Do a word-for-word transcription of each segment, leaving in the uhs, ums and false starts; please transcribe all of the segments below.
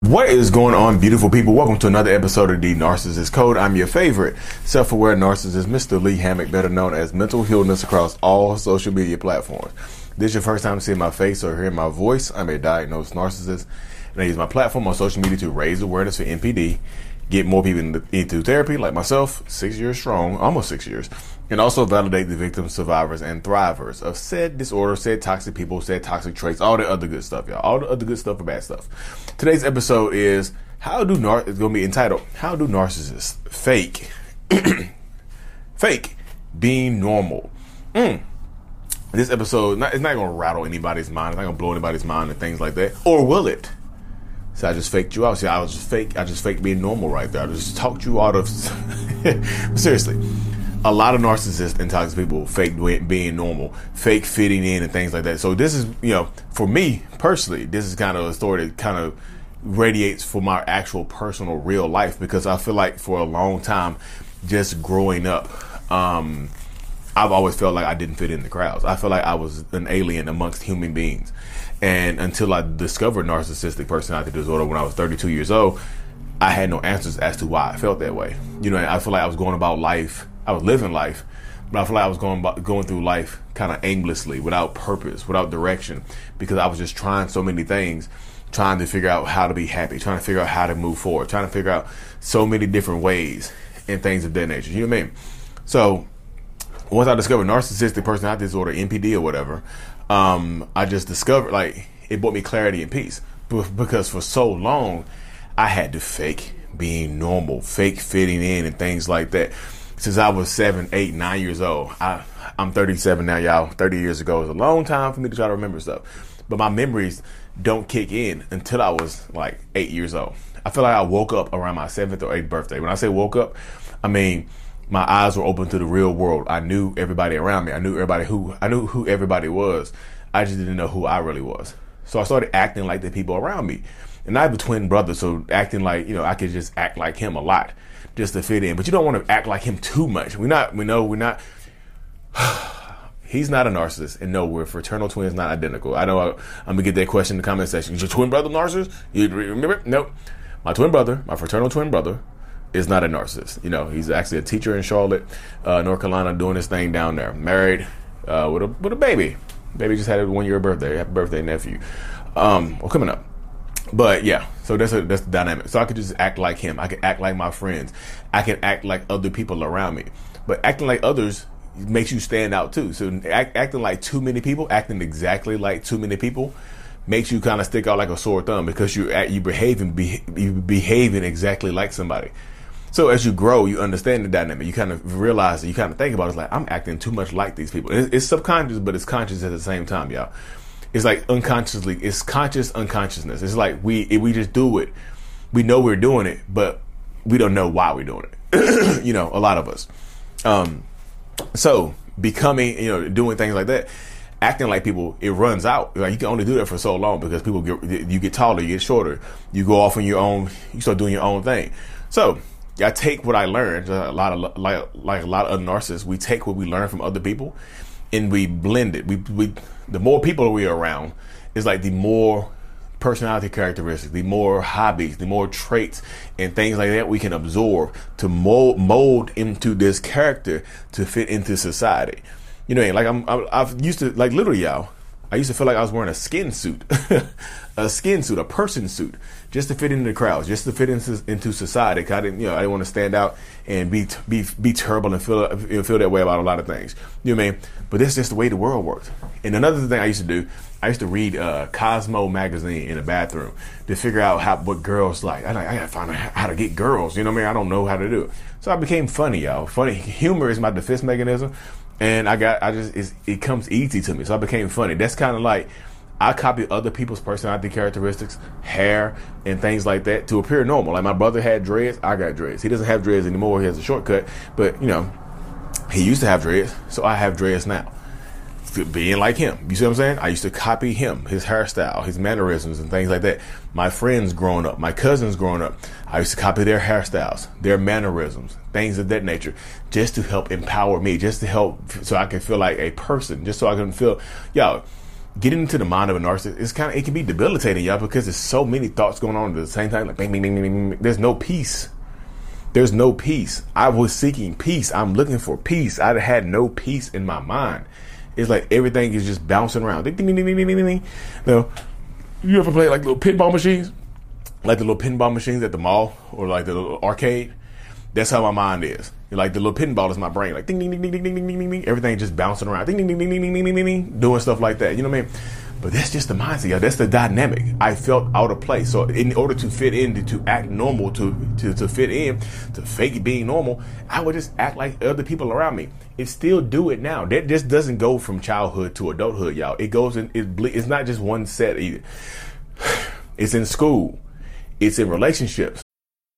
What is going on, beautiful people? Welcome to another episode of The Narcissist Code. I'm your favorite self-aware narcissist, Mister Lee Hammock, better known as Mental Healness across all social media platforms. If this is your first time seeing my face or hearing my voice, I'm a diagnosed narcissist, and I use my platform on social media to raise awareness for N P D, get more people into therapy like myself, six years strong, almost six years, and also validate the victims, survivors, and thrivers of said disorder, said toxic people, said toxic traits, all the other good stuff, y'all. All the other good stuff or bad stuff. Today's episode is how do nar- it's gonna be entitled "How do narcissists fake fake being normal?" Mm. This episode not, it's not gonna rattle anybody's mind. It's not gonna blow anybody's mind and things like that, or will it? So I just faked you out. See, I was just fake. I just faked being normal right there. I just talked you out of. Seriously, a lot of narcissists and toxic people fake being normal, fake fitting in, and things like that. So this is, you know, for me personally, this is kind of a story that kind of radiates for my actual personal real life, because I feel like for a long time, just growing up, um, I've always felt like I didn't fit in the crowds. I felt like I was an alien amongst human beings. And until I discovered narcissistic personality disorder when I was thirty-two years old, I had no answers as to why I felt that way. You know, I feel like I was going about life. I was living life, but I feel like I was going about, going through life kind of aimlessly, without purpose, without direction, because I was just trying so many things, trying to figure out how to be happy, trying to figure out how to move forward, trying to figure out so many different ways and things of that nature. You know what I mean? So once I discovered narcissistic personality disorder, N P D or whatever, um, I just discovered, like, it brought me clarity and peace, B- because for so long I had to fake being normal, fake fitting in and things like that. Since I was seven, eight, nine years old. I, I'm thirty-seven now, y'all. thirty years ago is a long time for me to try to remember stuff. But my memories don't kick in until I was like eight years old. I feel like I woke up around my seventh or eighth birthday. When I say woke up, I mean my eyes were open to the real world. I knew everybody around me. I knew everybody who I knew who everybody was. I just didn't know who I really was. So I started acting like the people around me. And I have a twin brother, so acting like, you know, I could just act like him a lot just to fit in. But you don't want to act like him too much. We're not, we know we're not, he's not a narcissist. And no, we're fraternal twins, not identical. I know I, I'm going to get that question in the comment section. Is your twin brother a narcissist? You remember? Nope. My twin brother, my fraternal twin brother, is not a narcissist. You know, he's actually a teacher in Charlotte, uh, North Carolina, doing his thing down there. Married uh, with a with a baby. Baby just had a one year birthday. Happy birthday, nephew. Um, well, coming up. But yeah, so that's a, that's the dynamic. So I could just act like him. I could act like my friends. I can act like other people around me. But acting like others makes you stand out too. So act, acting like too many people, acting exactly like too many people, makes you kind of stick out like a sore thumb, because you you behaving be, you behaving exactly like somebody. So as you grow, you understand the dynamic. You kind of realize, and you kind of think about it, it's like, I'm acting too much like these people. It's, it's subconscious, but it's conscious at the same time, y'all. It's like unconsciously, it's conscious unconsciousness. It's like we we just do it. We know we're doing it, but we don't know why we're doing it. You know, a lot of us. Um, so becoming, you know, doing things like that, acting like people, it runs out. Like, you can only do that for so long, because people get, you get taller, you get shorter, you go off on your own, you start doing your own thing. So I take what I learned. A lot of like, like a lot of narcissists, we take what we learn from other people, and we blend it. We, we, the more people we are around, it's like the more personality characteristics, the more hobbies, the more traits and things like that we can absorb to mold, mold into this character to fit into society. You know, like I'm, I, I've used to, like, literally, y'all, I used to feel like I was wearing a skin suit, a skin suit, a person suit, just to fit into the crowds, just to fit into, into society. Cause I didn't, you know, I didn't want to stand out and be be be terrible and feel feel that way about a lot of things. You know what I mean? But that's just the way the world works. And another thing I used to do, I used to read uh, Cosmo magazine in the bathroom to figure out how what girls like. I like, I gotta find out how to get girls. You know what I mean? I don't know how to do it, so I became funny, y'all. Funny humor is my defense mechanism. And I got, I just, it's, it comes easy to me. So I became funny. That's kind of like, I copied other people's personality characteristics, hair, and things like that to appear normal. Like, my brother had dreads, I got dreads. He doesn't have dreads anymore, he has a shortcut, but, you know, he used to have dreads, so I have dreads now. Being like him, you see what I'm saying? I used to copy him, his hairstyle, his mannerisms, and things like that. My friends growing up, my cousins growing up, I used to copy their hairstyles, their mannerisms, things of that nature, just to help empower me, just to help so I can feel like a person, just so I can feel, y'all, getting into the mind of a narcissist, it's kind of, it can be debilitating, y'all, because there's so many thoughts going on at the same time. Like, bing, bing, bing, bing, bing. There's no peace. There's no peace. I was seeking peace. I'm looking for peace. I had no peace in my mind. It's like everything is just bouncing around. Ding, ding, ding, ding, ding, ding, ding. Now, you ever play like little pinball machines? Like the little pinball machines at the mall or like the little arcade? That's how my mind is. Like the little pinball is my brain. Like ding, ding, ding, ding, ding, ding, ding, ding, ding. Everything just bouncing around. Ding, ding, ding, ding, ding, ding, ding, ding, ding. Doing stuff like that. You know what I mean? But that's just the mindset, y'all. That's the dynamic. I felt out of place. So in order to fit in, to, to act normal, to, to, to fit in, to fake being normal, I would just act like other people around me. It still do it now. That just doesn't go from childhood to adulthood, y'all. It goes in, it ble- it's not just one set either. It's in school. It's in relationships.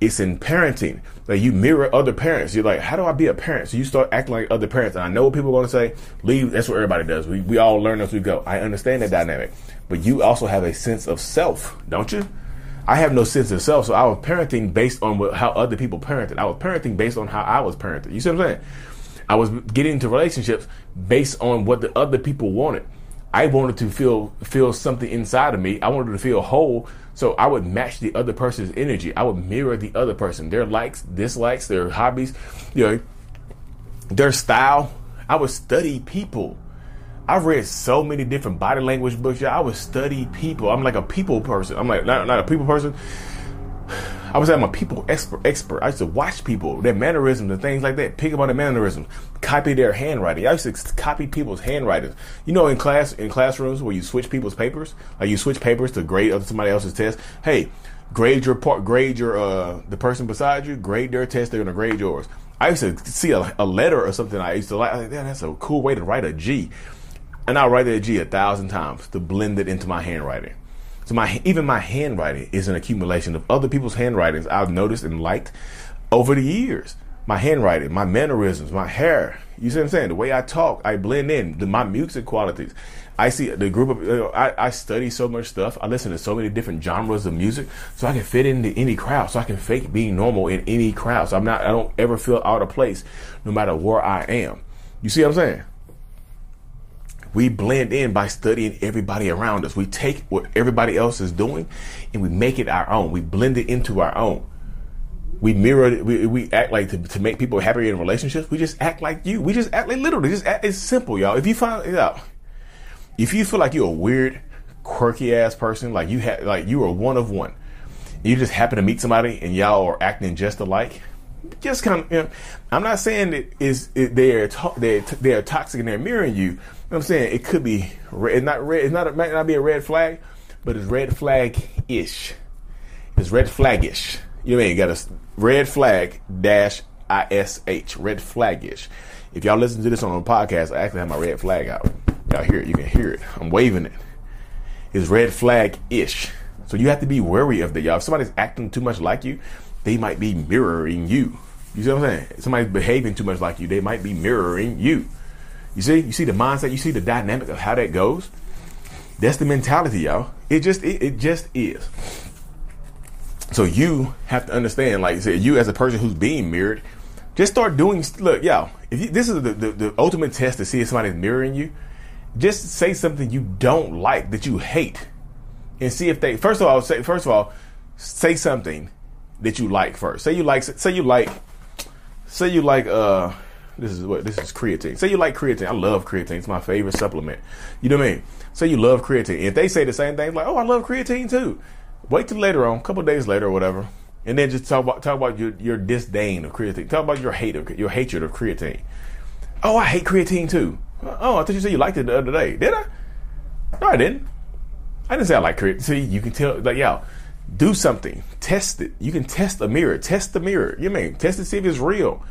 It's in parenting. Like, you mirror other parents. You're like, how do I be a parent? So you start acting like other parents. And I know what people are going to say. Leave. That's what everybody does. We we all learn as we go. I understand that dynamic. But you also have a sense of self, don't you? I have no sense of self. So I was parenting based on what, how other people parented. I was parenting based on how I was parented. You see what I'm saying? I was getting into relationships based on what the other people wanted. I wanted to feel feel something inside of me. I wanted to feel whole. So I would match the other person's energy. I would mirror the other person, their likes, dislikes, their hobbies, you know, their style. I would study people. I've read so many different body language books. Yeah, I would study people. I'm like a people person. I'm like not, not a people person. I was I'm a people expert. Expert. I used to watch people, their mannerisms and things like that. Pick up on their mannerisms, copy their handwriting. I used to copy people's handwriting. You know, in class, in classrooms where you switch people's papers, like you switch papers to grade other somebody else's test. Hey, grade your part. Grade your uh, the person beside you. Grade their test. They're gonna grade yours. I used to see a, a letter or something. I used to like, I was like, man, that's a cool way to write a G, and I write that G a thousand times to blend it into my handwriting. So my even my handwriting is an accumulation of other people's handwritings I've noticed and liked over the years. My handwriting, my mannerisms, my hair. You see what I'm saying? The way I talk, I blend in the, my music qualities. I see the group of, you know, I, I study so much stuff. I listen to so many different genres of music so I can fit into any crowd. So I can fake being normal in any crowd. So I'm not, I don't ever feel out of place no matter where I am. You see what I'm saying? We blend in by studying everybody around us. We take what everybody else is doing and we make it our own. We blend it into our own. We mirror it. We, we act like to, to make people happier in relationships. We just act like you. We just act like literally. Just act, it's simple, y'all. If you find it out, if you feel like you're a weird, quirky ass person, like you have, like you are one of one, and you just happen to meet somebody and y'all are acting just alike. Just kind of, you know, I'm not saying that is it, they're to, they they're toxic and they're mirroring you. You know what I'm saying? It could be red, not red. It's not it might not be a red flag, but it's red flag ish. It's red flag-ish. You know what I mean? You got a red flag dash I S H. Red flag-ish. If y'all listen to this on a podcast, I actually have my red flag out. Y'all hear it? You can hear it. I'm waving it. It's red flag-ish. So you have to be wary of that, y'all. If somebody's acting too much like you, they might be mirroring you. You see what I'm saying? If somebody's behaving too much like you, they might be mirroring you. You see, you see the mindset, you see the dynamic of how that goes. That's the mentality, y'all. It just, it, it just is. So you have to understand, like I said, you as a person who's being mirrored, just start doing. Look, y'all. If you, this is the, the, the ultimate test to see if somebody's mirroring you. Just say something you don't like that you hate, and see if they. First of all, say first of all, say something that you like first. Say you like. Say you like. Say you like. Uh. This is what this is creatine. Say you like creatine. I love creatine. It's my favorite supplement. You know what I mean? Say you love creatine. If they say the same thing, like, oh, I love creatine too. Wait till later on, a couple of days later or whatever, and then just talk about talk about your, your disdain of creatine. Talk about your hate of your hatred of creatine. Oh, I hate creatine too. Oh, I thought you said you liked it the other day. Did I? No, I didn't. I didn't say I like creatine. See, you can tell, like, y'all, do something. Test it. You can test a mirror. Test the mirror. You know what I mean? Test it, see if it's real.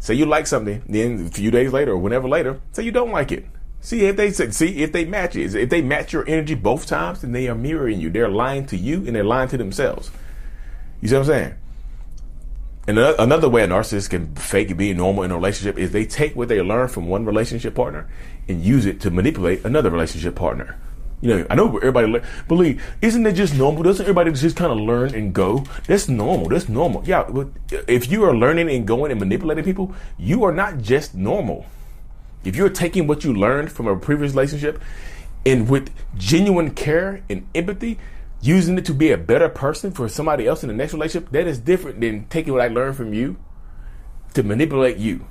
Say you like something, then a few days later or whenever later, say you don't like it. See if they see if they match it. If they match your energy both times, then they are mirroring you. They're lying to you and they're lying to themselves. You see what I'm saying? And another way a narcissist can fake being normal in a relationship is they take what they learn from one relationship partner and use it to manipulate another relationship partner. You know, I know everybody le- believe, isn't it just normal? Doesn't everybody just kind of learn and go? That's normal. That's normal. Yeah, but if you are learning and going and manipulating people, you are not just normal. If you're taking what you learned from a previous relationship and with genuine care and empathy, using it to be a better person for somebody else in the next relationship, that is different than taking what I learned from you to manipulate you.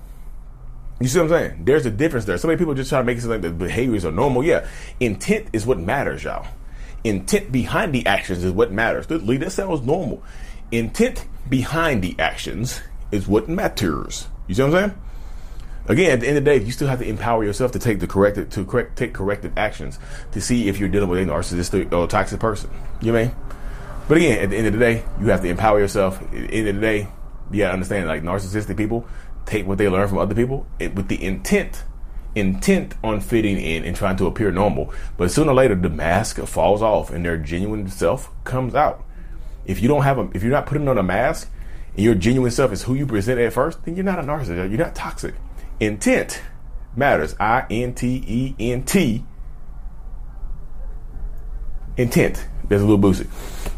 You see what I'm saying? There's a difference there. So many people just try to make it seem like the behaviors are normal. Yeah. Intent is what matters, y'all. Intent behind the actions is what matters. Lee, that sounds normal. Intent behind the actions is what matters. You see what I'm saying? Again, at the end of the day, you still have to empower yourself to take the corrected, to correct, take corrective actions to see if you're dealing with a narcissistic or toxic person. You know what I mean? But again, at the end of the day, you have to empower yourself. At the end of the day, you gotta understand, like, narcissistic people take what they learn from other people it, with the intent, intent on fitting in and trying to appear normal. But sooner or later, the mask falls off and their genuine self comes out. If you don't have a, if you're not putting on a mask and your genuine self is who you present at first, then you're not a narcissist. You're not toxic. Intent matters. I N T E N T. Intent. There's a little boosted.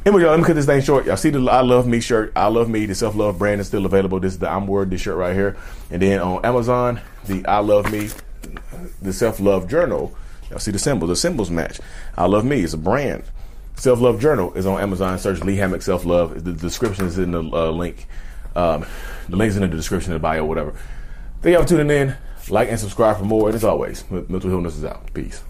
Anyway, y'all, let me cut this thing short. Y'all see the I Love Me shirt. I Love Me, the self-love brand is still available. This is the I'm Word, this shirt right here. And then on Amazon, the I Love Me, the self-love journal. Y'all see the symbols. The symbols match. I Love Me is a brand. Self-love journal is on Amazon. Search Lee Hammock self-love. The description is in the uh, link. Um, the link's in the description of the bio, whatever. Thank y'all for tuning in. Like and subscribe for more. And as always, Mental Healness is out. Peace.